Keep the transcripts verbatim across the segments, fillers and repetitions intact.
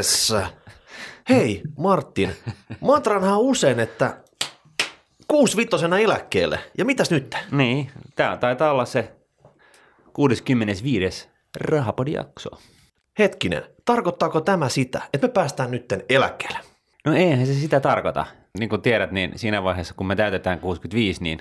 Yes. Hei Martin, matranhan usein, että kuusivitosena eläkkeelle. Ja mitäs nyt? Niin, tää taitaa olla se kuusikymmentäviisi rahapodijakso. Hetkinen, tarkoittaako tämä sitä, että me päästään nytten eläkkeelle? No eihän se sitä tarkoita. Niin kuin tiedät, niin siinä vaiheessa kun me täytetään kuusikymmentäviisi, niin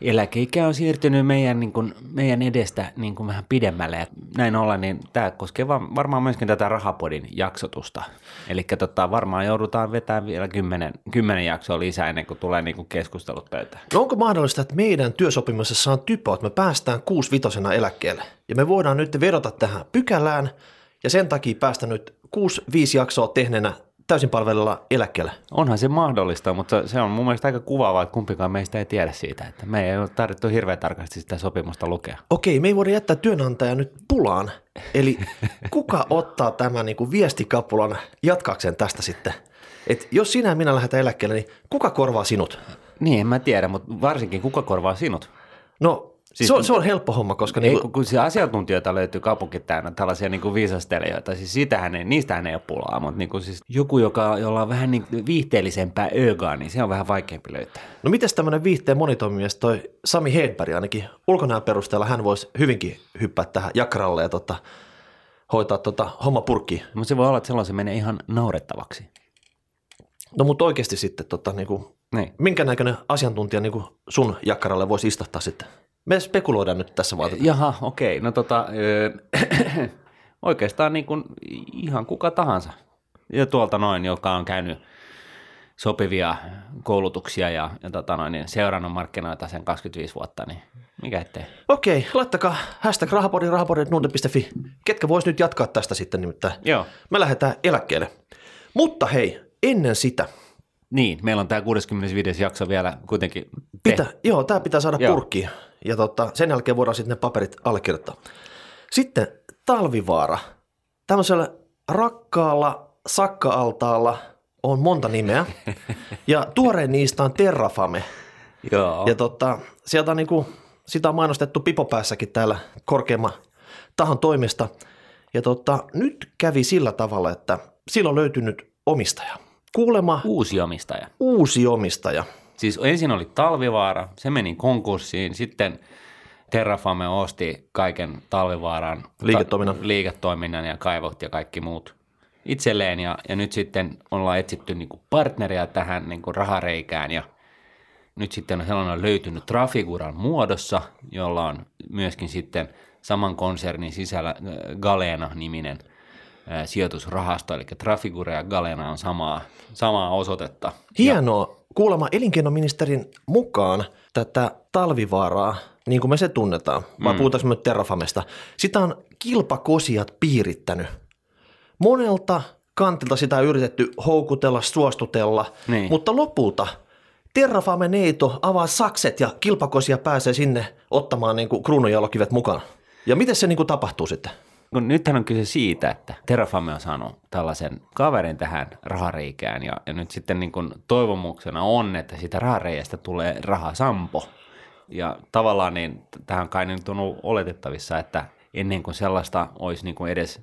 eläkeikä on siirtynyt meidän, niin kuin, meidän edestä niin kuin vähän pidemmälle. Ja näin ollen, niin tämä koskee varmaan myöskin tätä Rahapodin jaksotusta. Eli tota, varmaan joudutaan vetämään vielä kymmenen, kymmenen jaksoa lisää ennen kuin tulee niin kuin keskustelut pöytään. No onko mahdollista, että meidän työsopimuksessa on typo, että me päästään kuusivitosena eläkkeelle ja me voidaan nyt vedota tähän pykälään ja sen takia päästä nyt kuusikymmentäviisi jaksoa tehneenä täysin palvelulla eläkkeellä? Onhan se mahdollista, mutta se on mun mielestä aika kuvaavaa, että kumpikaan meistä ei tiedä siitä, että me ei ole tarvittu hirveän tarkasti sitä sopimusta lukea. Okei, me ei voida jättää työnantajaa nyt pulaan, eli kuka ottaa tämän niin kuin viestikapulan jatkaakseen tästä sitten? Et jos sinä ja minä lähdetään eläkkeelle, niin kuka korvaa sinut? Niin, en mä tiedä, mutta varsinkin kuka korvaa sinut? No... Siis, se, on, se on helppo homma, koska... Ei, niin, kun se asiantuntijoita löytyy kaupunki täynnä, tällaisia niin viisastelijoita, siis sitähän ei, niistähän ei ole pulaa, mutta niin siis joku, joka, jolla on vähän niin viihteellisempää öögaa, niin se on vähän vaikeampi löytää. No mites tämmöinen viihteen monitoimimies, toi Sami Hedberg ainakin ulkonäön perusteella, hän voisi hyvinkin hyppää tähän jakralle ja tota, hoitaa tota homma purkkiin. Mutta se voi olla, että silloin se menee ihan naurettavaksi. No mutta oikeasti sitten, tota, niin kuin, niin. minkä näköinen asiantuntija niin kuin sun jakralle voisi istahtaa sitten? Me spekuloidaan nyt tässä vaan. Jaha, okei. No tota, öö, oikeastaan niin kuin ihan kuka tahansa. Ja tuolta noin, joka on käynyt sopivia koulutuksia ja, ja tota noin, seurannut markkinoita sen kaksikymmentäviisi vuotta, niin mikä ettei. Okei, laittakaa hashtag rahapodin, rahapodin, nordnet piste fi. Ketkä vois nyt jatkaa tästä sitten nimittäin? Joo. Me lähdetään eläkkeelle. Mutta hei, ennen sitä. Niin, meillä on tämä kuusikymmentäviisi jakso vielä kuitenkin. Pitä, joo, tämä pitää saada joo. purkkiin. Ja tota, sen jälkeen voidaan sitten ne paperit allekirjoittaa. Sitten Talvivaara. Tämmöisellä rakkaalla sakka-altaalla on monta nimeä. Ja tuoreen niistä on Terrafame. Joo. Ja tota, sieltä on niinku, sitä on mainostettu pipopäässäkin täällä korkeamman tahon toimesta. Ja tota, nyt kävi sillä tavalla, että sillä on löytynyt omistaja. Kuulema. Uusi omistaja. Uusi omistaja. Siis ensin oli Talvivaara, se meni konkurssiin, sitten Terrafame osti kaiken Talvivaaran liiketoiminnan, ta- liiketoiminnan ja kaivot ja kaikki muut itselleen ja, ja nyt sitten ollaan etsitty niinku partneria tähän niinku rahareikään ja nyt sitten on sellainen löytynyt Trafiguran muodossa, jolla on myöskin sitten saman konsernin sisällä Galena-niminen ää, sijoitusrahasto, eli Trafigura ja Galena on samaa, samaa osoitetta. Hienoa. Ja kuulemma elinkeinoministerin mukaan tätä Talvivaaraa, niin kuin me se tunnetaan, vai mm. puhutaanko me nyt Terrafamesta, sitä on kilpakosijat piirittänyt. Monelta kantilta sitä on yritetty houkutella, suostutella, niin. mutta lopulta Terrafame neito avaa sakset ja kilpakosija pääsee sinne ottamaan niin kuin kruununjalokivet mukaan. Ja miten se niin kuin tapahtuu sitten? Nythän on kyse siitä, että Terrafame on saanut tällaisen kaverin tähän rahareikään ja, ja nyt sitten niin kuin toivomuksena on, että siitä rahareijästä tulee rahasampo. Ja tavallaan niin tähän kai nyt on ollut oletettavissa, että ennen kuin sellaista olisi niin kuin edes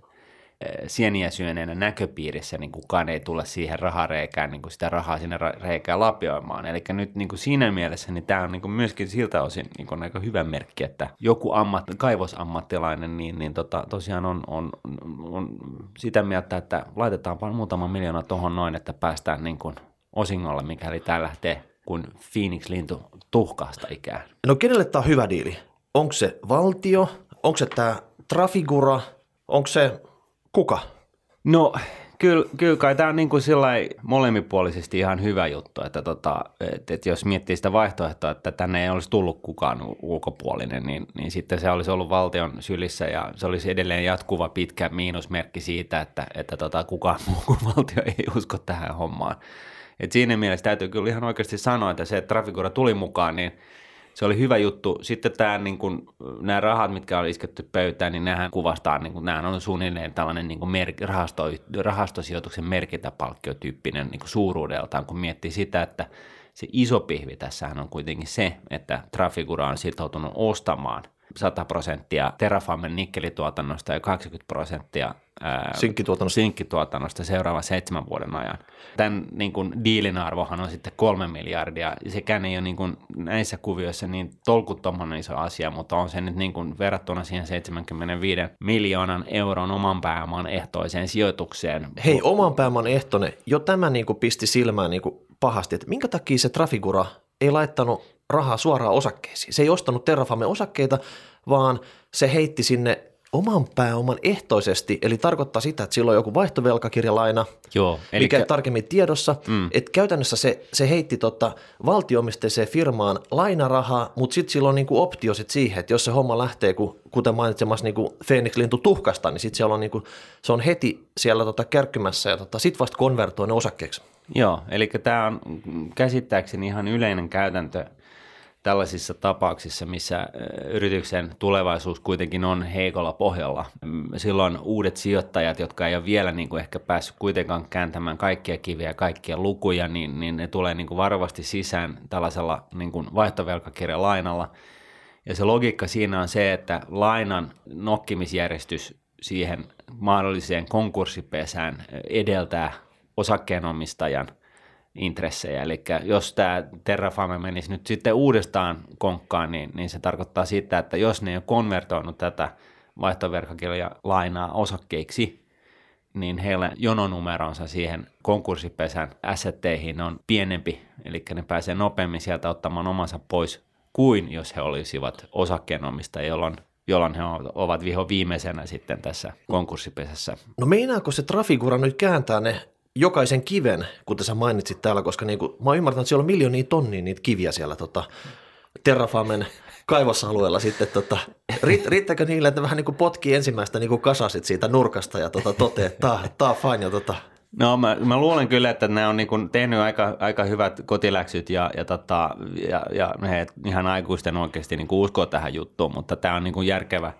sieniä syöneenä näköpiirissä, niin kukaan ei tule siihen rahareikään, niin kuin sitä rahaa sinne reikään lapioimaan. Eli nyt niin kuin siinä mielessä niin tämä on niin kuin myöskin siltä osin niin kuin aika hyvä merkki, että joku ammat, kaivosammattilainen niin, niin tota, tosiaan on, on, on sitä mieltä, että laitetaan vain muutama miljoona tuohon noin, että päästään niin kuin osingolle, mikäli tämä lähtee kuin Phoenix-lintu tuhkaasta ikään. No kenelle tämä on hyvä diili? Onko se valtio? Onko se tämä Trafigura? Onko se... Kuka? No kyllä, kyllä kai tämä on niin kuin molemminpuolisesti ihan hyvä juttu, että, tota, että, että jos miettii sitä vaihtoehtoa, että tänne ei olisi tullut kukaan ulkopuolinen, niin, niin sitten se olisi ollut valtion sylissä ja se olisi edelleen jatkuva pitkä miinusmerkki siitä, että, että tota, kukaan muu kuin valtio ei usko tähän hommaan. Et siinä mielessä täytyy kyllä ihan oikeasti sanoa, että se, että Trafigura tuli mukaan, niin se oli hyvä juttu. Sitten tämä, niin kun, nämä rahat, mitkä oli isketty pöytään, niin nämähän kuvastaa, niin kun, nämähän on suunnilleen tällainen niin kun mer- rahasto, rahastosijoituksen merkintäpalkkiotyyppinen niin kun suuruudeltaan, kun miettii sitä, että se iso pihvi tässähän on kuitenkin se, että Trafigura on sitoutunut ostamaan sata prosenttia Terrafamen nikkelituotannosta ja kahdeksankymmentä prosenttia ää, sinkkituotannosta. sinkkituotannosta seuraavan seitsemän vuoden ajan. Tämän niin kuin, diilin arvohan on sitten kolme miljardia. Sekään ei ole niin kuin, näissä kuvioissa niin tolkuttoman iso asia, mutta on se nyt niin kuin, verrattuna siihen seitsemänkymmentäviisi miljoonan euron oman pääoman ehtoiseen sijoitukseen. Hei, oman pääoman ehtoinen. Jo tämä niin kuin, pisti silmään niin kuin, pahasti, että minkä takia se Trafigura ei laittanut rahaa suoraan osakkeisiin. Se ei ostanut Terrafamen osakkeita, vaan se heitti sinne oman pääoman ehtoisesti, eli tarkoittaa sitä, että silloin joku vaihtovelkakirjalaina, Joo, eli mikä ei tarkemmin tiedossa, mm. että käytännössä se, se heitti tota valtio-omisteiseen firmaan lainarahaa, mutta sitten silloin on niinku optio sit siihen, että jos se homma lähtee, kun, kuten mainitsemassa niinku Fenix-lintu tuhkasta, niin sitten siellä on niinku, se on heti siellä tota kärkkymässä ja tota sitten vasta konvertoi ne osakkeeksi. Joo, eli tämä on käsittääkseni ihan yleinen käytäntö tällaisissa tapauksissa, missä yrityksen tulevaisuus kuitenkin on heikolla pohjalla. Silloin uudet sijoittajat, jotka ei ole vielä niin kuin ehkä päässyt kuitenkaan kääntämään kaikkia kiviä, kaikkia lukuja, niin, niin ne tulee niin kuin varovasti sisään tällaisella niin kuin vaihtovelkakirjalainalla. Ja se logiikka siinä on se, että lainan nokkimisjärjestys siihen mahdolliseen konkurssipesään edeltää osakkeenomistajan intressejä. Eli jos tämä Terrafame menisi nyt sitten uudestaan konkkaan, niin, niin se tarkoittaa sitä, että jos ne ei ole konvertoinut tätä vaihtoverkkakirjalainaa osakkeiksi, niin heillä jononumeronsa siihen konkurssipesän assetteihin on pienempi, eli ne pääsee nopeammin sieltä ottamaan omansa pois kuin jos he olisivat osakkeenomistajia, jolloin jolloin he ovat viho viimeisenä sitten tässä konkurssipesässä. No meinaako se Trafigura nyt kääntää ne jokaisen kiven, kuten sä mainitsit täällä, koska niin kuin, mä oon ymmärtänyt, että siellä on miljoonia tonnia niitä kiviä siellä tota, Terrafamen kaivosalueella sitten. Tota, riitt, riittääkö niille, että vähän niin kuin potkii ensimmäistä niin kuin kasasit siitä nurkasta ja tota, toteaa, että tää, tää on fine ja tota. No mä, mä luulen kyllä, että nämä on niin kuin tehnyt aika, aika hyvät kotiläksyt ja, ja, tota, ja, ja he ihan aikuisten oikeasti niin kuin uskoo tähän juttuun, mutta tää on niin kuin järkevä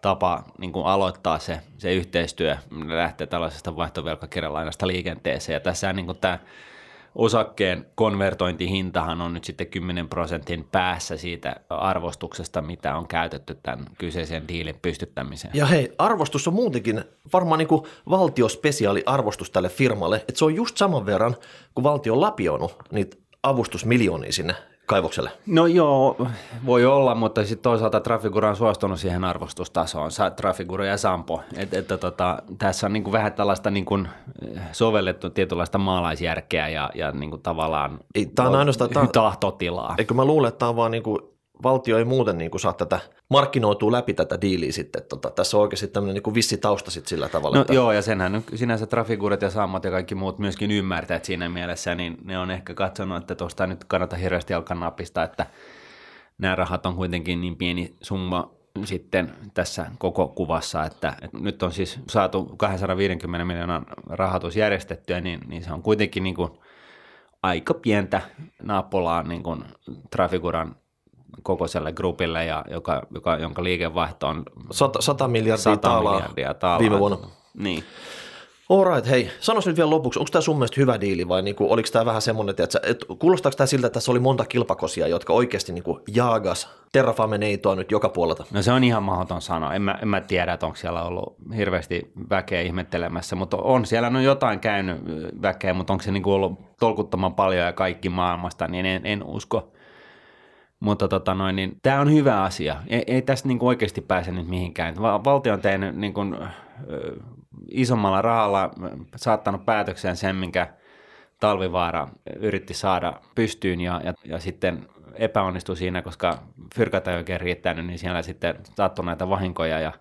tapa niin kuin aloittaa se, se yhteistyö, lähtee tällaisesta vaihtovelkakirjalainasta liikenteeseen. Ja tässä niin kuin tämä osakkeen konvertointihintahan on nyt sitten kymmenen prosentin päässä siitä arvostuksesta, mitä on käytetty tämän kyseisen diilin pystyttämiseen. Ja hei, arvostus on muutenkin varmaan niin kuin valtiospesiaaliarvostus tälle firmalle, että se on just saman verran, kun valtio on lapioinut niitä avustusmiljoonia sinne kaivokselle. No joo, voi olla, mutta sitten toisaalta Trafigura on suostunut siihen arvostustasoon, Trafigura ja Sampo. Et, et, tota, tässä on niinku vähän tällaista niinku sovellettu tietynlaista maalaisjärkeä ja, ja niinku tavallaan tää on ainoastaan, tää, tahtotilaa. Eikö mä luulen, että tämä on vaan niinku, valtio ei muuten niinku saa tätä, markkinoituu läpi tätä diiliä sitten. Tota, tässä on oikeasti tämmöinen niinku vissi tausta sit sillä tavalla. No että joo, ja senhän sinänsä Trafigurat ja Sammot ja kaikki muut myöskin ymmärtävät siinä mielessä, niin ne on ehkä katsonut, että tuosta nyt kannata hirveästi alkaa napistaa, että nämä rahat on kuitenkin niin pieni summa sitten tässä koko kuvassa, että, että nyt on siis saatu kaksisataaviisikymmentä miljoonan rahoitus järjestettyä, niin, niin se on kuitenkin niin kuin aika pientä naapolaa niin kuin Trafiguran kokoiselle grupille, ja joka, joka, jonka liikevaihto on Sata, sata miljardia taalaa viime vuonna. Niin. All right, hei. Sanois nyt vielä lopuksi, onko tämä sun mielestä hyvä diili vai niinku, oliko tämä vähän semmoinen, että et, kuulostaako tämä siltä, että tässä oli monta kilpakosia, jotka oikeasti niinku jaagas Terrafameneitoa nyt joka puolelta? No se on ihan mahdoton sana. En mä, en mä tiedä, että onko siellä ollut hirveästi väkeä ihmettelemässä, mutta on siellä no jotain käynyt väkeä, mutta onko se niinku ollut tolkuttoman paljon ja kaikki maailmasta, niin en, en usko. Mutta tota noin, niin tämä on hyvä asia. Ei, ei tässä niinku oikeasti pääse nyt mihinkään. Valtio on tehnyt niinku, ö, isommalla rahalla saattanut päätökseen sen, minkä Talvivaara yritti saada pystyyn ja, ja, ja sitten epäonnistui siinä, koska fyrkata ei oikein riittänyt, niin siellä sitten sattui näitä vahinkoja. Ja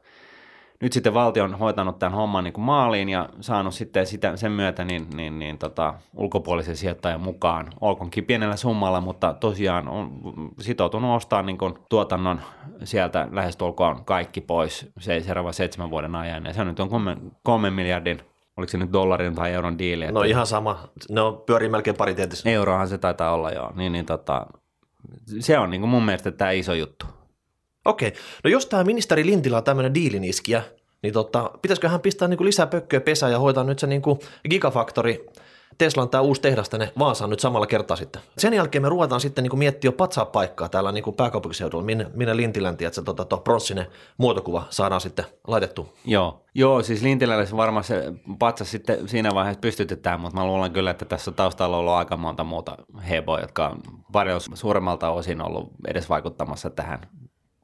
nyt sitten valtio on hoitanut tämän homman niinku maaliin ja saanut sitten sitä, sen myötä niin, niin, niin, tota, ulkopuolisen sijoittajan mukaan, olkoonkin pienellä summalla, mutta tosiaan on sitoutunut ostamaan niinku tuotannon sieltä lähestulkoon kaikki pois se seuraavan seitsemän vuoden ajan. Ja se on nyt on kolmen, kolmen miljardin, oliko se nyt dollarin tai euron diili? No ihan sama, ne on pyörii melkein pari tietysti. Eurohan se taitaa olla joo, niin, niin, tota, se on niinku mun mielestä tämä iso juttu. Okei. No jos tämä ministeri Lintilä on tämmöinen diiliniskiä, niin tota, pitäisiköhän pistää niinku lisää pökköä pesään ja hoitaa nyt se niinku gigafaktori Teslan tämä uusi tehdas tänne Vaasaan nyt samalla kertaa sitten. Sen jälkeen me ruvetaan sitten niinku miettiä patsaa paikkaa täällä niinku pääkaupunkiseudulla, minne, minne Lintilän, tiedätkö, tuo to, pronssinen muotokuva saadaan sitten laitettu. Joo, Joo siis Lintilällä se varmaan se patsas sitten siinä vaiheessa pystytetään, mutta mä luulen kyllä, että tässä taustalla on ollut aika monta muuta heboa, jotka on paljon suuremmalta osin ollut edes vaikuttamassa tähän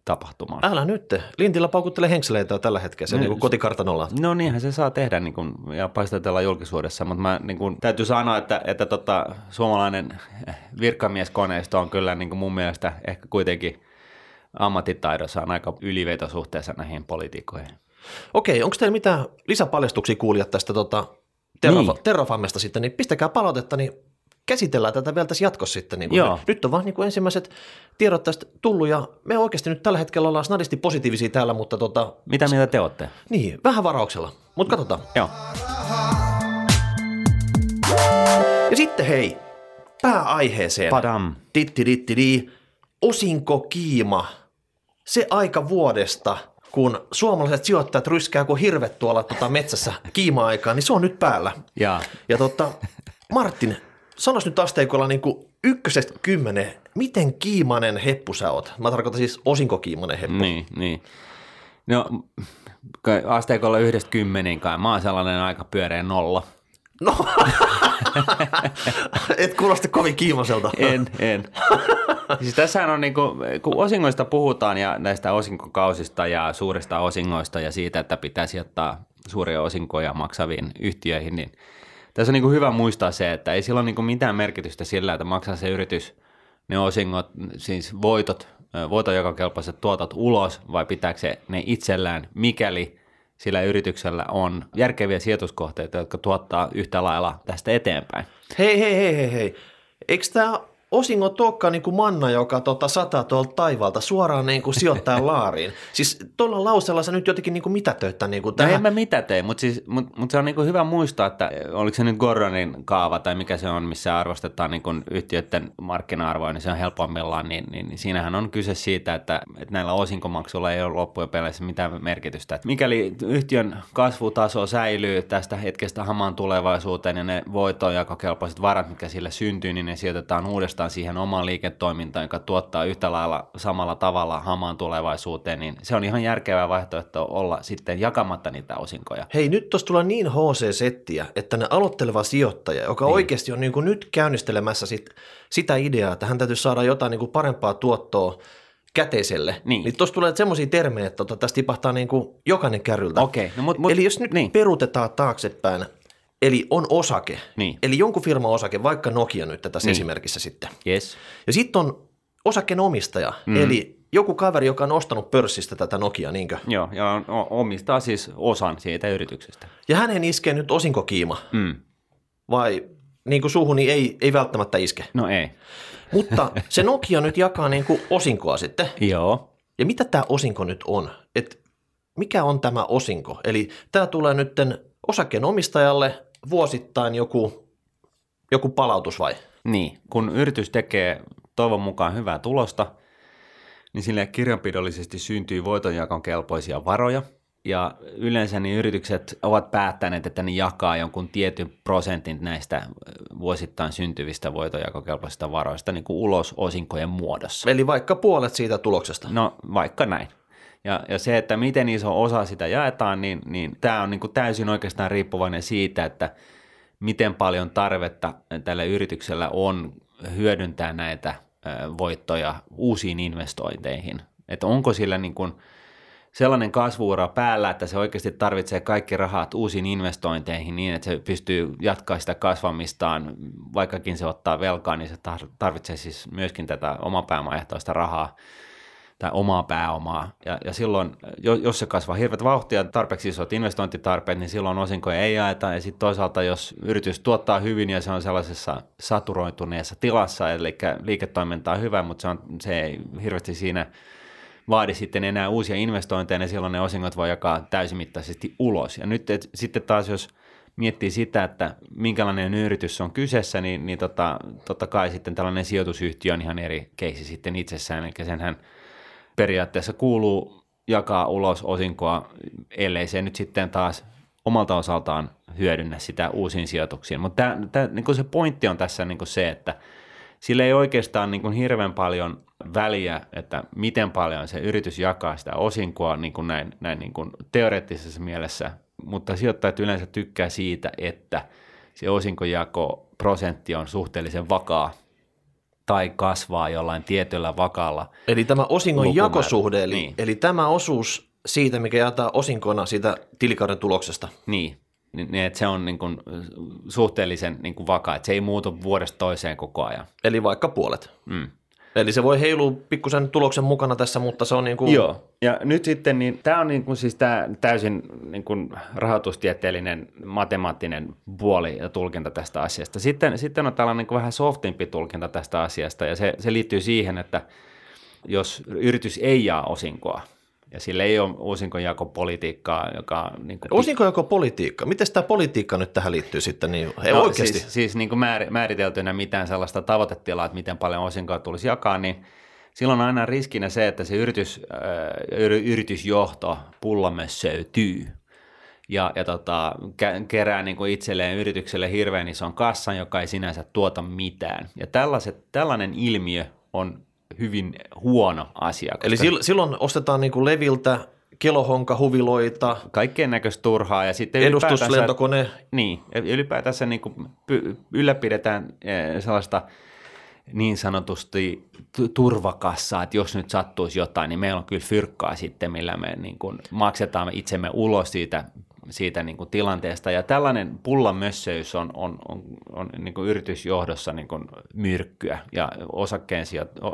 tapahtumaan. Älä nyt. Lintilä paukuttelee henkseleitä tällä hetkellä, se no, niin kotikartanolla. No niinhän se saa tehdä niin kuin, ja paistatella julkisuudessa, mutta mä, niin kuin, täytyy sanoa, että, että tota, suomalainen virkamieskoneisto on kyllä niin kuin mun mielestä ehkä kuitenkin ammattitaidossa on aika yliveto suhteessa näihin poliitikkoihin. Okei, onko teillä mitään lisäpaljastuksia kuulijat tästä tota, terrafa- niin. Terrafamesta sitten, niin pistäkää palautetta, niin käsitellään tätä vielä tässä jatkossa sitten. Niin kuin nyt on vaan niin kuin ensimmäiset tiedot tästä tullut ja me oikeasti nyt tällä hetkellä ollaan snadisti positiivisia täällä, mutta tota... Mitä mieltä te olette? Niin, vähän varauksella, mutta katsotaan. Joo. Ja sitten hei, pääaiheeseen. Padam. Titti-titti-di. Osinkokiima. Se aika vuodesta, kun suomalaiset sijoittajat ryskää kuin hirvet tuolla tota metsässä kiima-aikaan, niin se on nyt päällä. Ja, ja tota, Martin... Sanois nyt asteikolla niin kuin ykkösestä kymmenen, miten kiimainen heppu sä oot? Mä tarkoitan siis osinkokiimainen heppu. Niin, niin. No asteikolla yhdestä kymmenen kai. Mä oon sellainen aika pyöreä nolla. No, et kuulosta kovin kiimaiselta. En, en. Siis tässähän on, niin kuin, kun osingoista puhutaan ja näistä osinkokausista ja suurista osingoista ja siitä, että pitää sijoittaa suuria osinkoja maksaviin yhtiöihin, niin tässä on niin kuin hyvä muistaa se, että ei sillä ole niin kuin mitään merkitystä sillä, että maksaa se yritys ne osingot, siis voitot, voitonjakokelpoiset tuotot ulos, vai pitääkö se ne itsellään, mikäli sillä yrityksellä on järkeviä sijoituskohteita, jotka tuottaa yhtä lailla tästä eteenpäin. Hei, hei, hei, hei, hei. Eikö tämä osingot olekaan niin kuin manna, joka tota sataa tuolta taivaalta suoraan niin kuin sijoittajan laariin? Siis tuolla lauseella sä nyt jotenkin niin kuin mitätöitä. Niin kuin no tähän. En mä mitätöi, mutta siis, mut, mut se on niin kuin hyvä muistaa, että oliko se nyt Gordonin kaava tai mikä se on, missä arvostetaan niin kuin yhtiöiden markkina-arvoa, niin se on helpommillaan, niin, niin, niin siinähän on kyse siitä, että, että näillä osinkomaksuilla ei ole loppujen peleissä mitään merkitystä. Et mikäli yhtiön kasvutaso säilyy tästä hetkestä hamaan tulevaisuuteen ja ne voitonjakokelpoiset varat, mitkä sillä syntyy, niin ne sijoitetaan uudestaan siihen omaan liiketoimintaan, joka tuottaa yhtä lailla samalla tavalla hamaan tulevaisuuteen, niin se on ihan järkevä vaihtoehto olla sitten jakamatta niitä osinkoja. Hei, nyt tuossa tulee niin H C-settiä, että ne aloitteleva sijoittaja, joka niin. oikeasti on niin kuin nyt käynnistelemässä sit, sitä ideaa, että hän täytyy saada jotain niin kuin parempaa tuottoa käteiselle, niin, niin tuossa tulee semmoisia termejä, että tästä tipahtaa niin kuin jokainen kärryltä. Okay. No, mut, mut, Eli jos nyt niin. peruutetaan taaksepäin, eli on osake, niin. eli jonkun firman osake, vaikka Nokia nyt tässä niin. esimerkissä sitten. Yes. Ja sitten on osakkeenomistaja, mm. eli joku kaveri, joka on ostanut pörssistä tätä Nokiaa, niinkö? Joo, ja omistaa siis osan siitä yrityksestä. Ja hänen iskee nyt osinkokiima, mm. vai niin kuin suuhun, niin ei, ei välttämättä iske. No ei. Mutta se Nokia nyt jakaa niin kuin osinkoa sitten. Joo. Ja mitä tämä osinko nyt on? Et mikä on tämä osinko? Eli tämä tulee nytten osakkeenomistajalle vuosittain joku, joku palautus vai? Niin, kun yritys tekee toivon mukaan hyvää tulosta, niin sille kirjanpidollisesti syntyy voitonjakon kelpoisia varoja ja yleensä niin yritykset ovat päättäneet, että ne jakaa jonkun tietyn prosentin näistä vuosittain syntyvistä voitonjakokelpoisista varoista niin kuin ulos osinkojen muodossa. Eli vaikka puolet siitä tuloksesta? No vaikka näin. Ja, ja se, että miten iso osa sitä jaetaan, niin, niin tämä on niin kuin täysin oikeastaan riippuvainen siitä, että miten paljon tarvetta tällä yrityksellä on hyödyntää näitä voittoja uusiin investointeihin. Että onko sillä niin kuin sellainen kasvuura päällä, että se oikeasti tarvitsee kaikki rahat uusiin investointeihin niin, että se pystyy jatkaa sitä kasvamistaan, vaikkakin se ottaa velkaa, niin se tarvitsee siis myöskin tätä omapääomaehtoista rahaa tai omaa pääomaa, ja, ja silloin, jos se kasvaa hirveät vauhtia, tarpeeksi isot investointitarpeet, niin silloin osinkoja ei jaeta, ja sitten toisaalta, jos yritys tuottaa hyvin, ja se on sellaisessa saturoituneessa tilassa, eli liiketoiminta on hyvä, mutta se, on, se ei hirveästi siinä vaadi sitten enää uusia investointeja, ja silloin ne osingot voi jakaa täysimittaisesti ulos, ja nyt et, sitten taas, jos miettii sitä, että minkälainen yritys on kyseessä, niin, niin tota, totta kai sitten tällainen sijoitusyhtiö on ihan eri keissi sitten itsessään, eli senhän periaatteessa kuuluu jakaa ulos osinkoa, ellei se nyt sitten taas omalta osaltaan hyödynnä sitä uusiin sijoituksiin. Mutta tämä, tämä, niin kuin se pointti on tässä niin kuin se, että sillä ei oikeastaan niin kuin hirveän paljon väliä, että miten paljon se yritys jakaa sitä osinkoa niin kuin näin, näin niin kuin teoreettisessa mielessä, mutta sijoittajat yleensä tykkää siitä, että se osinkojakoprosentti on suhteellisen vakaa tai kasvaa jollain tietyllä vakalla. Eli tämä osingon jakosuhde, eli, niin. eli tämä osuus siitä, mikä jaetaan osinkona siitä tilikauden tuloksesta. Niin. Niin, että se on niin kuin suhteellisen niin kuin vakaa, että se ei muutu vuodesta toiseen koko ajan. Eli vaikka puolet. Mm. Eli se voi heilua pikkusen tuloksen mukana tässä, mutta se on niin kuin... Joo, ja nyt sitten niin tämä on niin kuin siis tämä täysin niin kuin rahoitustieteellinen, matemaattinen puoli ja tulkinta tästä asiasta. Sitten, sitten on tällainen niin kuin vähän softimpi tulkinta tästä asiasta, ja se, se liittyy siihen, että jos yritys ei jaa osinkoa, ja sillä ei ole osinkojakopolitiikkaa, joka... Niin kuin... Osinkojakopolitiikka? Miten tämä politiikka nyt tähän liittyy sitten? Niin... Hei, no, oikeasti. Siis, siis niin kuin määriteltynä mitään sellaista tavoitetilaa, että miten paljon osinkoa tulisi jakaa, niin silloin on aina riskinä se, että se yritys, äh, yritysjohto pullamössöytyy ja, ja tota, kerää niin kuin itselleen yritykselle hirveän ison kassan, joka ei sinänsä tuota mitään. Ja tällaiset, tällainen ilmiö on... hyvin huono asia. Eli silloin ostetaan niin kuin Leviltä kelohonkahuviloita. Kaikkeen näköistä turhaa. Ja sitten edustuslentokone. Niin, ylipäätänsä niin kuin ylläpidetään sellaista niin sanotusti turvakassaa, että jos nyt sattuisi jotain, niin meillä on kyllä fyrkkaa sitten, millä me niin kuin maksetaan itsemme ulos siitä, siitä niin kuin tilanteesta. Ja tällainen pullamössöys on, on, on, on niin kuin yritysjohdossa niin kuin myrkkyä ja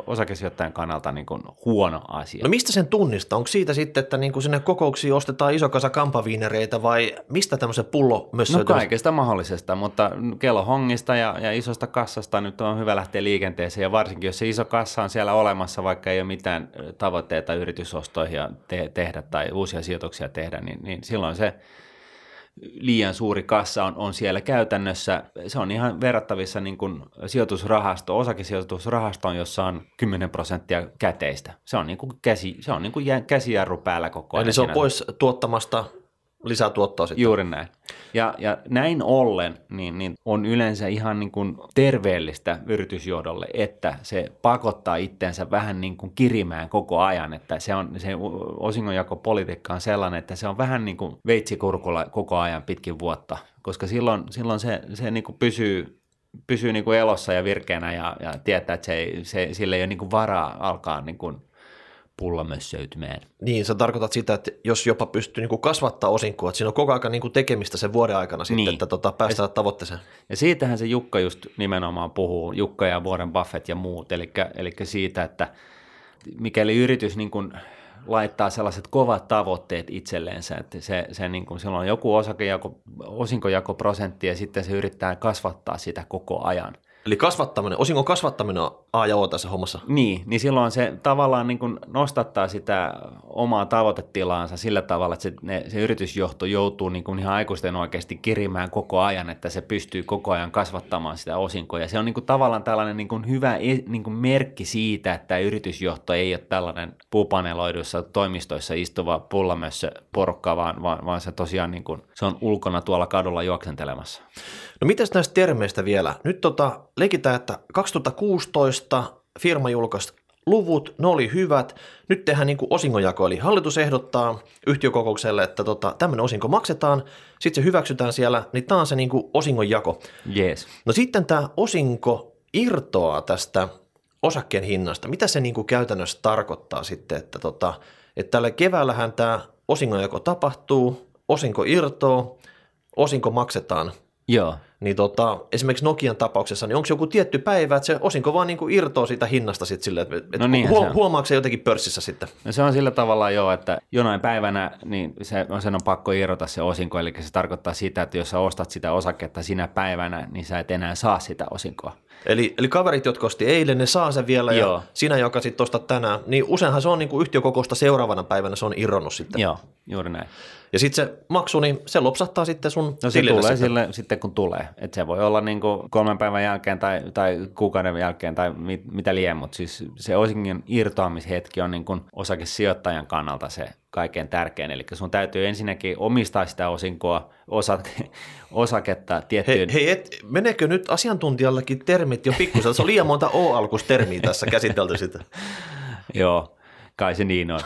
osakesijoittajan kannalta niin kuin huono asia. No mistä sen tunnistaa? Onko siitä sitten, että niin kuin sinne kokouksiin ostetaan iso kasa kampaviinereitä vai mistä tämmöisen pullomössöitä? No kaikesta mahdollisesta, mutta kelohongista ja, ja isosta kassasta nyt on hyvä lähteä liikenteeseen ja varsinkin, jos se iso kassa on siellä olemassa, vaikka ei ole mitään tavoitteita yritysostoihin te- tehdä tai uusia sijoituksia tehdä, niin, niin silloin se liian suuri kassa on, on siellä käytännössä. Se on ihan verrattavissa niin kuin sijoitusrahasto, osakesijoitusrahastoon, jossa on kymmenen prosenttia käteistä. Se on niin kuin käsi, se on niin kuin käsijarru päällä koko ajan. Eli se on pois tuottamasta lisää tuottoa sitten. Juuri näin. Ja, ja näin ollen niin, niin on yleensä ihan niin kuin terveellistä yritysjohdolle, että se pakottaa itseänsä vähän niin kuin kirimään koko ajan, että se on se osingonjakopolitiikka on sellainen, että se on vähän niin kuin veitsikurkulla koko ajan pitkin vuotta, koska silloin, silloin se, se niin kuin pysyy, pysyy niin kuin elossa ja virkeänä ja, ja tietää, että se ei, se, sillä ei ole niin kuin varaa alkaa niin kuin pullamössöytymään. Niin, sä tarkoitat sitä, että jos jopa pystyy niinku kasvattaa osinkoa, että siinä on koko ajan niinku tekemistä sen vuoden aikana niin. sitten, että tota, päästään ja tavoitteeseen. Ja siitähän se Jukka just nimenomaan puhuu, Jukka ja Warren Buffett ja muut, eli, eli siitä, että mikäli yritys niinku laittaa sellaiset kovat tavoitteet itselleensä, että se, se niinku, silloin on joku osakejako, osinkojakoprosentti ja sitten se yrittää kasvattaa sitä koko ajan. Eli kasvattaminen, osingon kasvattaminen on A ja O tässä hommassa. Niin, niin silloin se tavallaan niin kuin nostattaa sitä omaa tavoitetilaansa sillä tavalla, että se, ne, se yritysjohto joutuu niin kuin ihan aikuisten oikeasti kirimään koko ajan, että se pystyy koko ajan kasvattamaan sitä osinkoa. Ja se on niin kuin tavallaan tällainen niin kuin hyvä niin kuin merkki siitä, että yritysjohto ei ole tällainen puupaneloiduissa toimistoissa istuva pullamössö porukka, vaan, vaan, vaan se tosiaan niin kuin, se on ulkona tuolla kadulla juoksentelemassa. No mitäs näistä termeistä vielä? Nyt tota, leikitään, että kaksituhattakuusitoista firma julkaisi luvut, ne oli hyvät. Nyt tehdään niin kuin osingonjako, eli hallitus ehdottaa yhtiökokoukselle, että tota, tämmöinen osinko maksetaan, sitten se hyväksytään siellä, niin tämä on se niin kuin osingonjako. Yes. No sitten tämä osinko irtoaa tästä osakkeen hinnasta. Mitä se niin kuin käytännössä tarkoittaa sitten, että, tota, että tällä keväällähän tämä osingonjako tapahtuu, osinko irtoaa, osinko maksetaan. Joo. Niin tota, esimerkiksi Nokian tapauksessa, niin onko joku tietty päivä, että se osinko vaan niin kuin irtoaa siitä hinnasta sitten silleen, että no niin, huo- huomaako se jotenkin pörssissä sitten? No se on sillä tavalla joo, että jonain päivänä niin se, sen on pakko irrota se osinko, eli se tarkoittaa sitä, että jos sä ostat sitä osaketta sinä päivänä, niin sä et enää saa sitä osinkoa. Eli, eli kaverit, jotka osti eilen, ne saa sen vielä joo. Ja sinä, joka sitten ostat tänään, niin useinhan se on niin kuin yhtiökokousta seuraavana päivänä, se on irronnut sitten. Joo, juuri näin. Ja sitten se maksu, niin se lopsahtaa sitten sun no, se tulee sille sitten kun tulee. se, että se voi olla niin kuin kolmen päivän jälkeen tai, tai kuukauden jälkeen tai mit, mitä lie, mutta siis se osingon irtoamishetki on niin kuin osakesijoittajan kannalta se kaikkein tärkein, eli sun täytyy ensinnäkin omistaa sitä osinkoa, osake, osaketta tiettyyn. Hei, hei et, menekö nyt asiantuntijallakin termit jo pikkusen? Se on liian monta O-alkustermiä tässä käsitelty sitä. Joo, kai se niin on.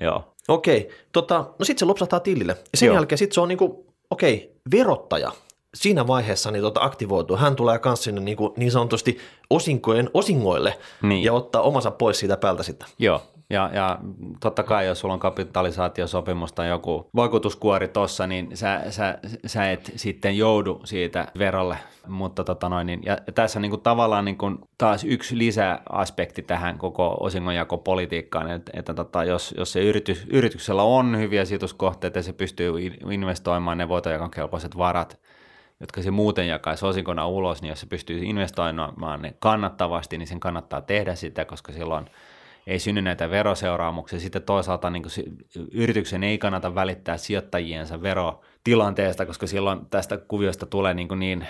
Joo. Okei, tota, no sitten se lopsahtaa tilille. Sen Joo. jälkeen sitten se on niinku, okei, verottaja siinä vaiheessa niin tota aktivoituu. Hän tulee myös sinne niinku, niin sanotusti osinkojen osingoille niin. ja ottaa omansa pois siitä päältä sitten. Joo, ja, ja totta kai jos sulla on kapitalisaatiosopimus tai joku vaikutuskuori tuossa, niin sä, sä, sä et sitten joudu siitä verolle. Mutta tota noin, niin, ja tässä niinku tavallaan niinku taas yksi lisäaspekti tähän koko osingonjakopolitiikkaan, että, että tota, jos, jos se yritys, yrityksellä on hyviä sijoituskohteita ja se pystyy investoimaan ne voitonjakokelpoiset varat, jotka se muuten jakaisi osinkona ulos, niin jos se pystyy investoimaan ne kannattavasti, niin sen kannattaa tehdä sitä, koska silloin ei synny näitä veroseuraamuksia. Sitten toisaalta niin yrityksen ei kannata välittää sijoittajiensa verotilanteesta, koska silloin tästä kuviosta tulee niin, niin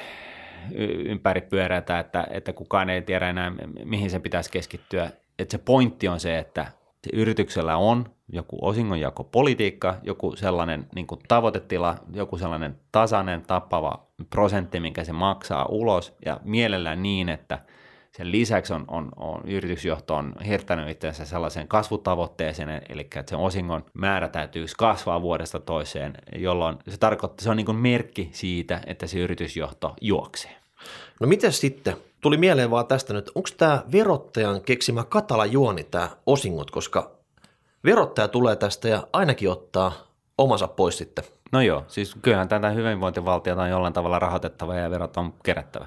ympäri pyörätä, että, että kukaan ei tiedä enää, mihin sen pitäisi keskittyä. Että se pointti on se, että yrityksellä on joku osingonjakopolitiikka, joku sellainen niin kuin tavoitetila, joku sellainen tasainen, tappava prosentti, minkä se maksaa ulos ja mielellään niin, että sen lisäksi on, on, on, yritysjohto on hirttänyt itseänsä sellaiseen kasvutavoitteeseen, eli että sen osingon määrä täytyy kasvaa vuodesta toiseen, jolloin se tarkoittaa, se on niin kuin merkki siitä, että se yritysjohto juoksee. No miten sitten? Tuli mieleen vaan tästä nyt, onko tämä verottajan keksimä katala juoni tämä osingot, koska verottaja tulee tästä ja ainakin ottaa omansa pois sitten. No joo, siis kyllähän tätä hyvinvointivaltiota on jollain tavalla rahoitettava ja verot on kerättävä.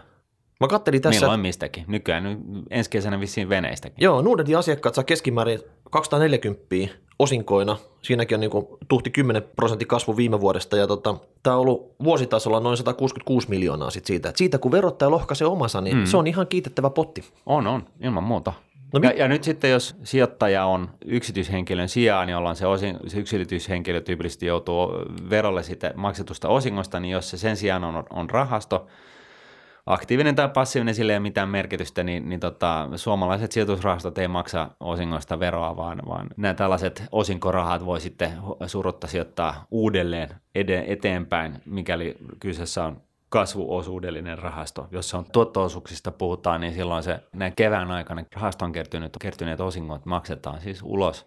Mä kattelin tässä... Milloin mistäkin, nykyään ensi kesänä vissiin veneistäkin. Joo, Nordnetin asiakkaat saa keskimäärin kaksisataaneljäkymmentä osinkoina, siinäkin on niinku tuhti kymmenen prosentin kasvu viime vuodesta ja tota, tämä on ollut vuositasolla noin sata kuusikymmentäkuusi miljoonaa sit siitä. Et siitä kun verottaja lohkaisee omansa, niin mm. se on ihan kiitettävä potti. On, on, ilman muuta. No, ja, mit- ja nyt sitten jos sijoittaja on yksityishenkilön sijaan, jolloin se, osin, se yksityishenkilö tyypillisesti joutuu verolle sitä maksetusta osingosta, niin jos se sen sijaan on, on rahasto, aktiivinen tai passiivinen, sillä ei ole mitään merkitystä, niin, niin tota, suomalaiset sijoitusrahastot ei maksa osingoista veroa, vaan, vaan nämä tällaiset osinkorahat voi sitten surutta sijoittaa uudelleen ed- eteenpäin, mikäli kyseessä on kasvuosuudellinen rahasto. Jos se on tuotto-osuuksista puhutaan, niin silloin se näin kevään aikana rahaston kertyneet, kertyneet osingot maksetaan siis ulos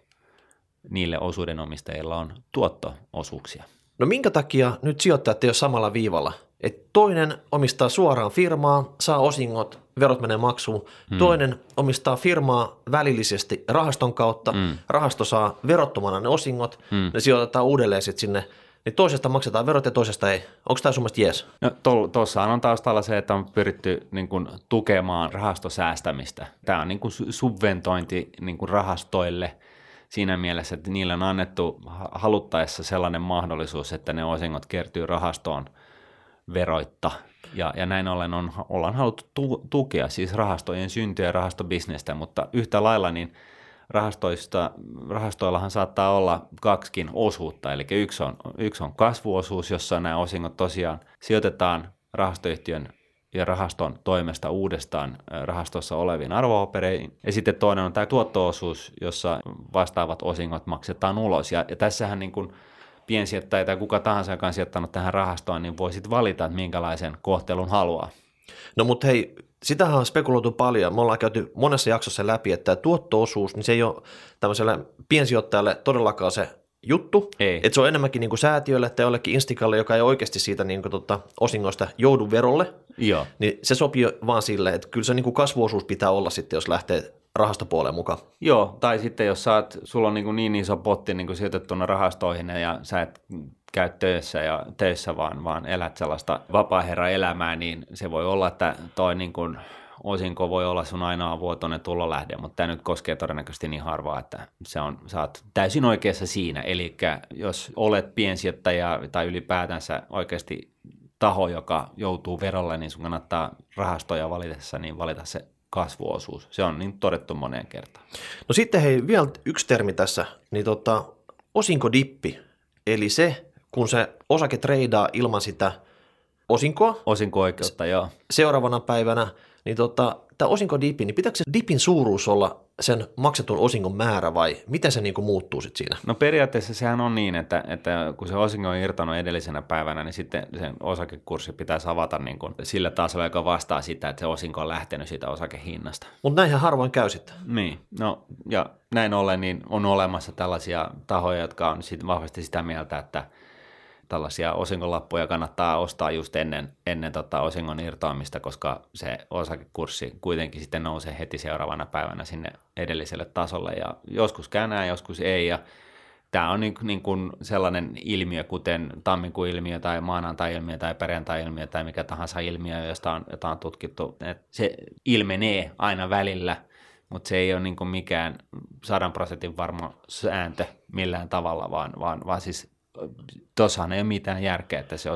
niille osuudenomistajilla on tuotto-osuuksia. No minkä takia nyt sijoittajat ei ole samalla viivalla? Et toinen omistaa suoraan firmaa, saa osingot, verot menee maksuun. Hmm. Toinen omistaa firmaa välillisesti rahaston kautta, hmm. rahasto saa verottomana ne osingot, hmm. ne sijoitetaan uudelleen sitten sinne. Niin toisesta maksetaan verot ja toisesta ei. Onko tämä sun mielestä jees? No, tuossahan on taustalla se, että on pyritty niin kun, tukemaan rahastosäästämistä. Tämä on niin kun, subventointi niin kun, rahastoille. Siinä mielessä, että niillä on annettu haluttaessa sellainen mahdollisuus, että ne osingot kertyy rahastoon veroitta. Ja, ja näin ollen on, ollaan haluttu tu- tukea siis rahastojen syntyä ja rahastobisnestä, mutta yhtä lailla niin rahastoista, rahastoillahan saattaa olla kaksikin osuutta. Eli yksi on, yksi on kasvuosuus, jossa nämä osingot tosiaan sijoitetaan rahastoyhtiön ja rahaston toimesta uudestaan rahastossa oleviin arvopapereihin. Ja sitten toinen on tämä tuotto-osuus, jossa vastaavat osingot maksetaan ulos. Ja, ja tässähän niin kuin piensijoittaja tai kuka tahansa, joka on sijoittanut tähän rahastoon, niin voisit valita, että minkälaisen kohtelun haluaa. No mutta hei, sitähän on spekuloitu paljon. Me ollaan käyty monessa jaksossa läpi, että tämä tuotto-osuus, niin se ei ole tämmöiselle piensijoittajalle todellakaan se juttu, että se on enemmänkin niinku säätiölle tai jollekin instikalle, joka ei oikeasti siitä niinku tota osingoista joudu verolle, Joo. niin se sopii vaan sille, että kyllä se niinku kasvuosuus pitää olla sitten, jos lähtee rahastopuoleen mukaan. Joo, tai sitten jos saat, sulla on niinku niin iso potti niinku sijoitettuna rahastoihin ja sä et käy töissä ja töissä vaan, vaan elät sellaista vapaaherran elämää, niin se voi olla, että toi niinku osinko voi olla sun ainoa vuotoinen tulolähde, mutta tämä nyt koskee todennäköisesti niin harvaa, että se on, sä oot täysin oikeassa siinä. Eli jos olet piensijoittaja tai ylipäätänsä oikeasti taho, joka joutuu verolle, niin sun kannattaa rahastoja valitessa, niin valita se kasvuosuus. Se on niin todettu moneen kertaan. No sitten hei, vielä yksi termi tässä, niin tota, osinkodippi, eli se, kun se osake treidaa ilman sitä osinkoa. Osinko-oikeutta, joo. Seuraavana päivänä, niin tota, tämä osinkodippi, niin pitääkö se dipin suuruus olla sen maksetun osingon määrä vai miten se niinku muuttuu sitten siinä? No periaatteessa sehän on niin, että, että kun se osinko on irtonut edellisenä päivänä, niin sitten sen osakekurssi pitäisi avata niin kuin sillä tasolla, joka vastaa sitä, että se osinko on lähtenyt siitä osakehinnasta. Mutta näinhän harvoin käy sitten. Niin, no ja näin ollen niin on olemassa tällaisia tahoja, jotka on sit vahvasti sitä mieltä, että tällaisia osinkolappuja kannattaa ostaa just ennen, ennen tota osingon irtoamista, koska se osakekurssi kuitenkin sitten nousee heti seuraavana päivänä sinne edelliselle tasolle ja joskus käy näin, joskus ei ja tämä on niin, niin kuin sellainen ilmiö, kuten tammikuun ilmiö tai maanantai-ilmiö tai perjantai-ilmiö tai mikä tahansa ilmiö, josta on, jota on tutkittu, että se ilmenee aina välillä, mutta se ei ole niin kuin mikään sadan prosentin varma sääntö millään tavalla, vaan, vaan, vaan siis tuossahan ei ole mitään järkeä, että se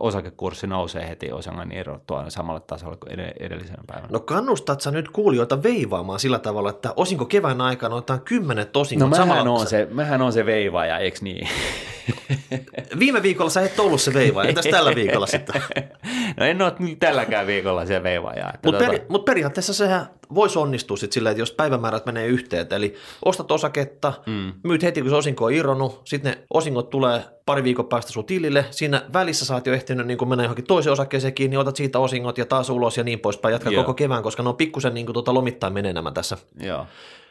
osakekurssi nousee heti osangan irrottua samalla tasolla kuin edellisenä päivänä. No kannustatko sä nyt kuulijoita veivaamaan sillä tavalla, että osinko kevään aikana otetaan kymmenet osingot no, samalla? No se, mähän on se veivaaja, eikö niin? Viime viikolla sä et ollut se veivaaja, entäs tällä viikolla sitten? No en ole tälläkään viikolla se veivaaja. Mutta tuota... peri, mut periaatteessa sehän voisi onnistua sitten silleen, että jos päivämäärät menee yhteen, eli ostat osaketta, mm. myyt heti kun se osinko on irronnut, sitten ne osingot tulee pari viikon päästä sun tilille, siinä välissä sä oot jo ehtinyt niin mennä johonkin toiseen osakkeeseen kiinni, otat siitä osingot ja taas ulos ja niin poispäin, jatka Joo. koko kevään, koska ne on pikkusen niin tuota lomittain menee nämä tässä. Joo.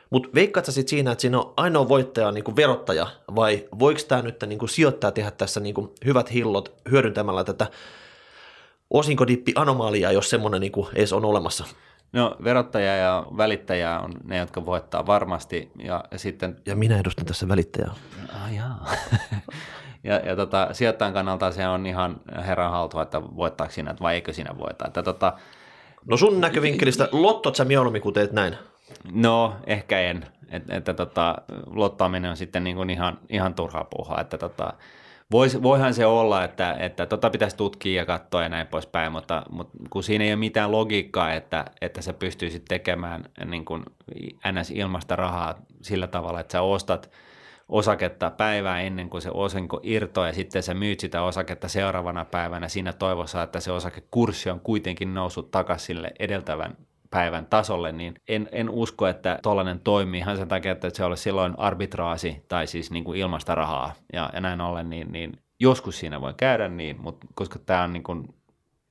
Mutta veikkaat sä sitten siinä, että siinä on ainoa voittaja niinku verottaja vai voiko tämä nyt niinku sijoittaja tehdä tässä niinku hyvät hillot hyödyntämällä tätä osinkodippi-anomaliaa, jos semmoinen niinku edes on olemassa? No verottaja ja välittäjä on ne, jotka voittaa varmasti ja, ja sitten... Ja minä edustan tässä välittäjää. Ah, jaa. Ja, ja tota, sijoittajan kannalta se on ihan herran haltua, että voittaako siinä vai eikö siinä voita. Että tota... No sun näkövinkkelistä, lottot sä mieluummin kun teet näin? No, ehkä en. Että, että tota, lottaaminen on sitten niin kuin ihan, ihan turhaa puuhaa. Että tota, vois, voihan se olla, että, että tota pitäisi tutkia ja katsoa ja näin poispäin, mutta, mutta kun siinä ei ole mitään logiikkaa, että, että sä pystyisit tekemään niin kuin ns. Ilmasta rahaa sillä tavalla, että sä ostat osaketta päivää ennen kuin se osinko irtoaa ja sitten sä myyt sitä osaketta seuraavana päivänä siinä toivossa, että se osakekurssi on kuitenkin noussut takaisin sille edeltävän päivän tasolle, niin en, en usko, että tollainen toimii ihan sen takia, että se olisi silloin arbitraasi tai siis niin kuin ilmasta rahaa ja, ja näin ollen, niin, niin joskus siinä voi käydä niin, mutta koska tämä on niin kuin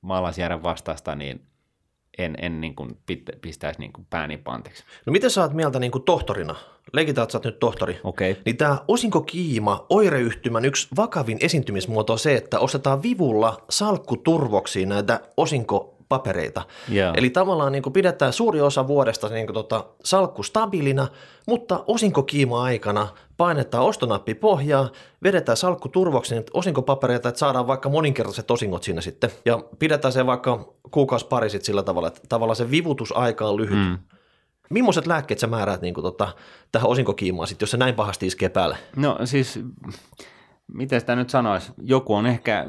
maalaisjärjen vastaista, niin en, en niin kuin pistäisi niin kuin pääni panteeksi. No mitä sä oot mieltä niin kuin tohtorina? Leikitään, että sä oot nyt tohtori. Okei. Okay. Niin tämä osinkokiima oireyhtymän yksi vakavin esiintymismuoto on se, että ostetaan vivulla salkkuturvoksiin näitä osinko papereita. Yeah. Eli tavallaan niin kuin pidetään suuri osa vuodesta niin kuin tota, salkku stabiilina, mutta osinkokiima-aikana painetaan ostonappi pohjaa, vedetään salkku turvoksi niin osinkopapereita, että saadaan vaikka moninkertaiset osingot siinä sitten. Ja pidetään se vaikka kuukausi pari sitten sillä tavalla, että tavallaan se vivutusaika on lyhyt. Mm. Millaiset lääkkeet sä määräät niin kuin tota, tähän osinkokiimaan sitten, jos se näin pahasti iskee päälle? No siis... Miten sitä nyt sanoisi? Joku on ehkä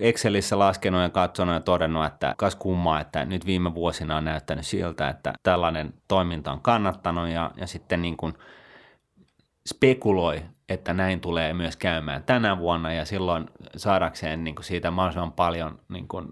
Excelissä laskenut ja katsonut ja todennut, että kas kummaa, että nyt viime vuosina on näyttänyt siltä, että tällainen toiminta on kannattanut ja, ja sitten niin kuin spekuloi, että näin tulee myös käymään tänä vuonna ja silloin saadakseen niin kuin siitä mahdollisimman paljon niin kuin,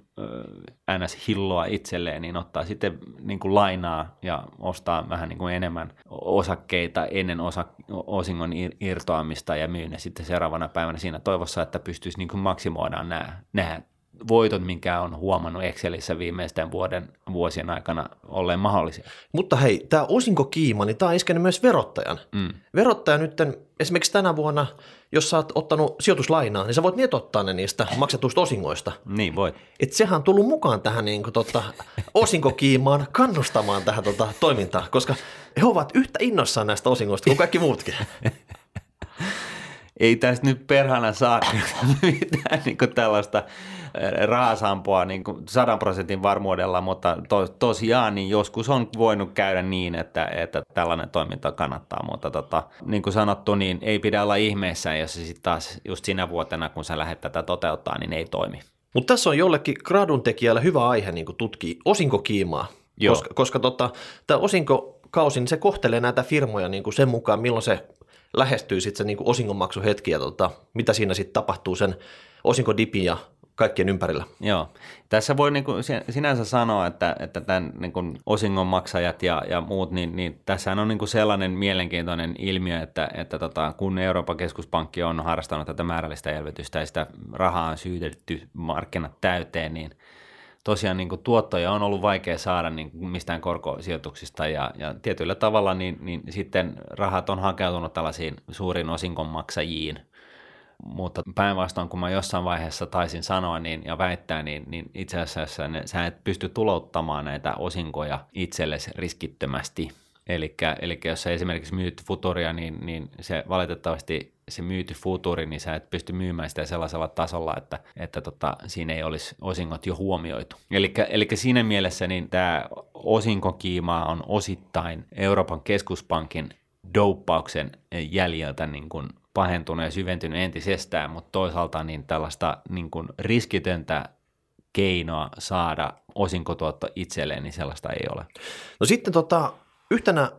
äh, ns. Hilloa itselleen, niin ottaa sitten niin kuin lainaa ja ostaa vähän niin kuin enemmän osakkeita ennen osa, osingon irtoamista ja myy ne sitten seuraavana päivänä siinä toivossa, että pystyisi niin kuin maksimoidaan nämä, nämä voitot, minkä on huomannut Excelissä viimeisten vuoden, vuosien aikana olleen mahdollisia. Mutta hei, tämä osinkokiima, niin tämä on iskenyt myös verottajan. Mm. Verottaja nyt esimerkiksi tänä vuonna, jos sä oot ottanut sijoituslainaa, niin sä voit mietottaa ne niistä maksetuista osingoista. Niin voit. Että sehän on tullut mukaan tähän niin kuin, tota, osinkokiimaan kannustamaan tähän tota, toimintaan, koska he ovat yhtä innoissaan näistä osingoista kuin kaikki muutkin. Ei tästä nyt perhana saa mitään niin kuin tällaista rahasampoa niin kuin sadan prosentin varmuudella, mutta to, tosiaan niin joskus on voinut käydä niin, että, että tällainen toiminta kannattaa, mutta tota, niin kuin sanottu, niin ei pidä olla ihmeessä, jos se sitten taas just sinä vuotena, kun sä lähdet tätä toteuttaa, niin ei toimi. Mutta tässä on jollekin graduntekijällä hyvä aihe niin kuin tutkii osinkokiimaa, Joo. koska, koska tota, tämä osinkokausi, niin se kohtelee näitä firmoja niin kuin sen mukaan, milloin se lähestyy sitten se niin kuin osingonmaksuhetki ja tota, mitä siinä sitten tapahtuu sen osinkodipin ja kaikkien ympärillä. Joo. Tässä voi niin kuin sinänsä sanoa, että, että tämän niin kuin osingonmaksajat ja, ja muut, niin, niin tässähän on niin kuin sellainen mielenkiintoinen ilmiö, että, että tota, kun Euroopan keskuspankki on harrastanut tätä määrällistä elvytystä ja sitä rahaa on syydelty markkinat täyteen, niin tosiaan niin kuin tuottoja on ollut vaikea saada niin kuin mistään korkosijoituksista ja, ja tietyllä tavalla niin, niin sitten rahat on hakeutunut tällaisiin suuriin osingonmaksajiin. Mutta päinvastoin, kun mä jossain vaiheessa taisin sanoa niin, ja väittää, niin, niin itse asiassa ne, sä et pysty tulouttamaan näitä osinkoja itsellesi riskittömästi. Eli jos sä esimerkiksi myyt futuria, niin, niin se valitettavasti se myyty futuri, niin sä et pysty myymään sitä sellaisella tasolla, että, että tota, siinä ei olisi osingot jo huomioitu. Eli siinä mielessä niin tämä osinkokiima on osittain Euroopan keskuspankin douppauksen jäljeltä niin kuin pahentunut ja syventynyt entisestään, mutta toisaalta niin tällaista niin kuin riskitöntä keinoa saada osinkotuotto itselleen, niin sellaista ei ole. No sitten tota, yhtenä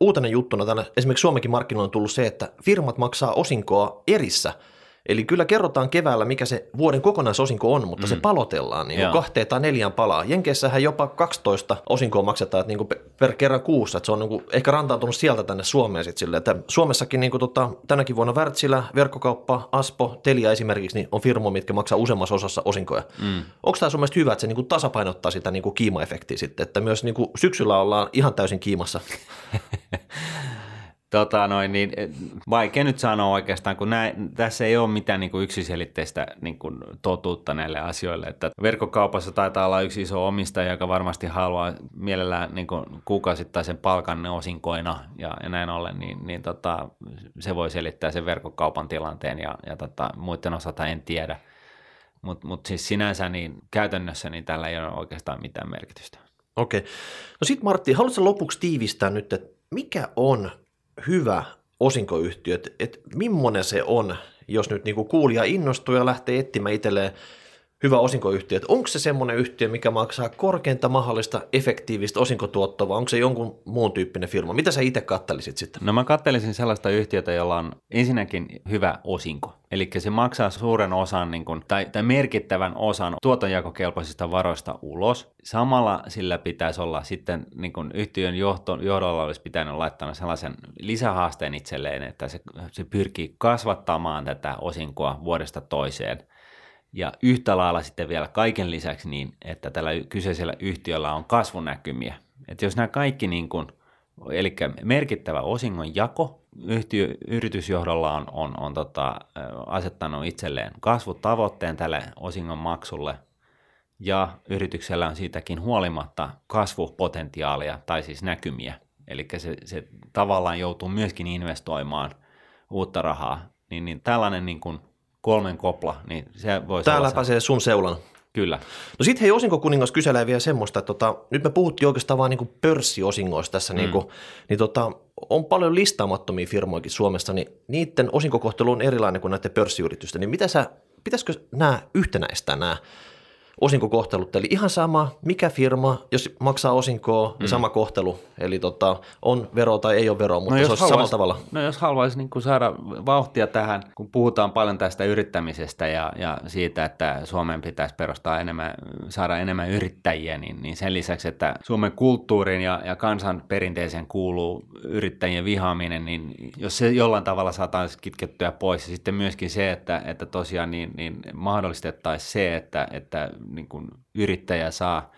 uutena juttuna tänne, esimerkiksi Suomenkin markkinoilla on tullut se, että firmat maksaa osinkoa erissä. Eli kyllä kerrotaan keväällä, mikä se vuoden kokonaisosinko on, mutta mm. se palotellaan niin kahteen tai neljään palaa. Jenkeissähän jopa kaksitoista osinkoa maksetaan että niin kuin per kerran kuussa. Että se on niin kuin ehkä rantautunut sieltä tänne Suomeen. Sit sille, että Suomessakin niin kuin tota, tänäkin vuonna Wärtsilä, Verkkokauppa, Aspo, Telia esimerkiksi niin on firmoja, mitkä maksaa useammassa osassa osinkoja. Mm. Onko tämä sun mielestä hyvä, että se niin kuin tasapainottaa sitä niin kuin kiima-efektiä sitten, että myös niin kuin syksyllä ollaan ihan täysin kiimassa? Tota noin, niin vaikea nyt sanoa oikeastaan, kun nää, tässä ei ole mitään niin kuin yksiselitteistä niin kuin totuutta näille asioille. Että Verkkokaupassa taitaa olla yksi iso omistaja, joka varmasti haluaa mielellään niin kuin kuukausittaisen palkan osinkoina ja, ja näin ollen, niin, niin tota, se voi selittää sen Verkkokaupan tilanteen ja, ja tota, muiden osalta en tiedä. Mutta mut siis sinänsä niin käytännössä niin tällä ei ole oikeastaan mitään merkitystä. Okei. No sitten Martti, haluatko lopuksi tiivistää nyt, että mikä on hyvä osinkoyhtiö, että et millainen se on, jos nyt niinku kuulija innostuu ja lähtee etsimään itselleen hyvä osinkoyhtiö, että onko se semmoinen yhtiö, mikä maksaa korkeinta mahdollista efektiivistä osinkotuottoa, vai onko se jonkun muun tyyppinen firma? Mitä sä itse kattelisit sitten? No mä kattelisin sellaista yhtiötä, jolla on ensinnäkin hyvä osinko, eli se maksaa suuren osan niin kun, tai, tai merkittävän osan tuotonjakokelpoisista varoista ulos. Samalla sillä pitäisi olla sitten niin kun yhtiön johto, johdolla olisi pitänyt laittaa sellaisen lisähaasteen itselleen, että se, se pyrkii kasvattamaan tätä osinkoa vuodesta toiseen. Ja yhtä lailla sitten vielä kaiken lisäksi niin, että tällä kyseisellä yhtiöllä on kasvunäkymiä. Että jos nämä kaikki, niin kuin, eli merkittävä osingonjako, yhtiö, yritysjohdolla on, on, on tota, asettanut itselleen kasvutavoitteen tälle osingon maksulle, ja yrityksellä on siitäkin huolimatta kasvupotentiaalia tai siis näkymiä. Eli se, se tavallaan joutuu myöskin investoimaan uutta rahaa, niin, niin tällainen niin kuin kolmen kopla, niin se voisi täällä olla pääsee sun seulan. Kyllä. No sit hei, osinkokuningas kyselee vielä semmoista, että tota, nyt me puhuttiin oikeastaan vaan niinku pörssiosingoista tässä, mm. niinku, niin tota, on paljon listaamattomia firmoikin Suomessa, niin niiden osinkokohtelu on erilainen kuin näiden pörssiyritysten, niin mitä sä, pitäisikö nämä yhtenäistää nämä osinkokohtelut, eli ihan sama, mikä firma, jos maksaa osinkoa, niin mm. sama kohtelu, eli tota, on vero tai ei ole vero, mutta no se olisi haluais, samalla tavalla. No jos haluaisi niin saada vauhtia tähän, kun puhutaan paljon tästä yrittämisestä ja, ja siitä, että Suomen pitäisi perustaa enemmän, saada enemmän yrittäjiä, niin, niin sen lisäksi, että Suomen kulttuurin ja, ja kansan perinteeseen kuuluu yrittäjien vihaaminen, niin jos se jollain tavalla saataisiin kitkettyä pois, ja sitten myöskin se, että, että tosiaan niin, niin mahdollistettaisiin se, että, että niin kuin yrittäjä saa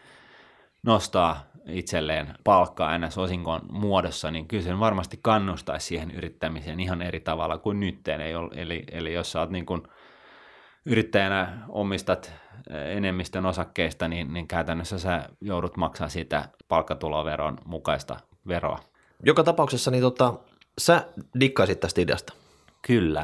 nostaa itselleen palkkaa ns. Osingon muodossa, niin kyllä sen varmasti kannustaisi siihen yrittämiseen ihan eri tavalla kuin nytteen. Eli, eli jos sä oot niin kuin yrittäjänä omistat enemmistön osakkeista, niin, niin käytännössä sä joudut maksaa siitä palkkatuloveron mukaista veroa. Joka tapauksessa niin tota, sä dikkaisit tästä ideasta. Kyllä.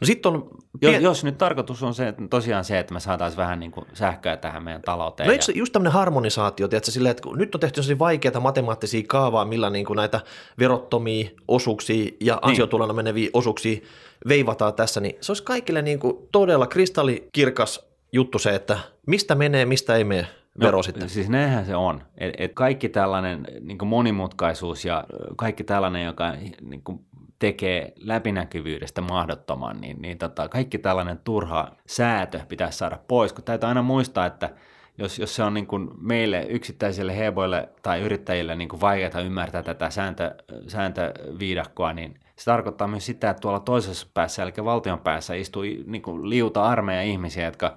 No sit on pien... jos, jos nyt tarkoitus on se, tosiaan se, että me saataisiin vähän niin kuin sähköä tähän meidän talouteen. No eikö se just tämmöinen harmonisaatio, tiedätkö, silleen, että nyt on tehty sellaisia vaikeita matemaattisia kaavaa, millä niin kuin näitä verottomia osuuksia ja ansiotulona meneviä osuuksia veivataan tässä, niin se olisi kaikille niin kuin todella kristallikirkas juttu se, että mistä menee, mistä ei mene. vero no, sitten. Siis nehän se on. Et, et kaikki tällainen niin kuin monimutkaisuus ja kaikki tällainen, joka niin kuin tekee läpinäkyvyydestä mahdottoman, niin, niin tota, kaikki tällainen turha säätö pitäisi saada pois, kun täytyy aina muistaa, että Jos, jos se on niin kuin meille yksittäisille heboille tai yrittäjille niin kuin vaikeaa ymmärtää tätä sääntö, sääntöviidakkoa, niin se tarkoittaa myös sitä, että tuolla toisessa päässä, eli valtion päässä, istuu niin kuin liuta armeija ihmisiä, jotka,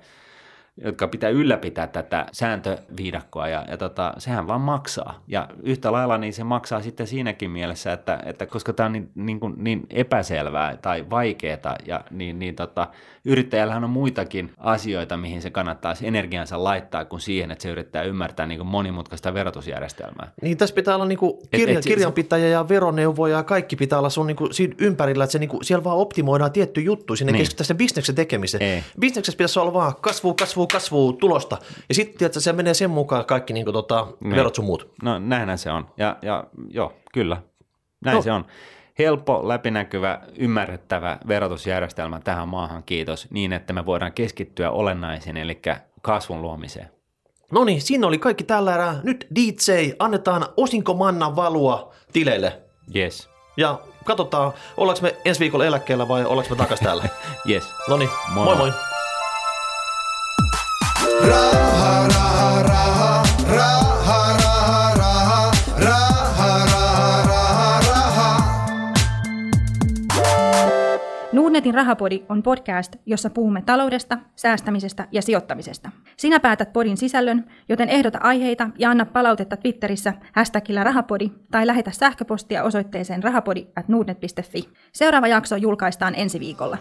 jotka pitää ylläpitää tätä sääntöviidakkoa, ja, ja tota, sehän vaan maksaa. Ja yhtä lailla niin se maksaa sitten siinäkin mielessä, että, että koska tämä on niin, niin, kuin, niin epäselvää tai vaikeaa, ja, niin, niin tota, yrittäjällähän on muitakin asioita, mihin se kannattaisi energiansa laittaa, kuin siihen, että se yrittää ymmärtää niin kuin monimutkaista verotusjärjestelmää. Niin tässä pitää olla niin kuin kirja, et, et, kirjanpitäjä ja veroneuvoja, ja kaikki pitää olla sun niin kuin siinä ympärillä, että se niin kuin, siellä vaan optimoidaan tietty juttu, sinne niin keskitytään sen bisneksen tekemiseen. Bisneksessä pitäisi olla vaan kasvu, kasvu, kasvua, tulosta. Ja sitten se menee sen mukaan kaikki niin kuin, tota, verot sun muut. No näinhän se on. Ja, ja joo, kyllä. Näin no. se on. Helppo, läpinäkyvä, ymmärrettävä verotusjärjestelmä tähän maahan, kiitos, niin että me voidaan keskittyä olennaisiin, eli kasvun luomiseen. No niin, siinä oli kaikki tällä erää. Nyt D J, annetaan osinkomannan valua tileille. Yes. Ja katsotaan, ollaanko me ensi viikolla eläkkeellä vai ollaanko me takas täällä. Yes. No niin, moi moi. moi. Raha, raha, raha, raha, raha, raha, raha, raha, raha, raha. Nordnetin rahapodi on podcast, jossa puhumme taloudesta, säästämisestä ja sijoittamisesta. Sinä päätät podin sisällön, joten ehdota aiheita ja anna palautetta Twitterissä hashtagillä rahapodi tai lähetä sähköpostia osoitteeseen rahapodi at nordnet piste fi. Seuraava jakso julkaistaan ensi viikolla.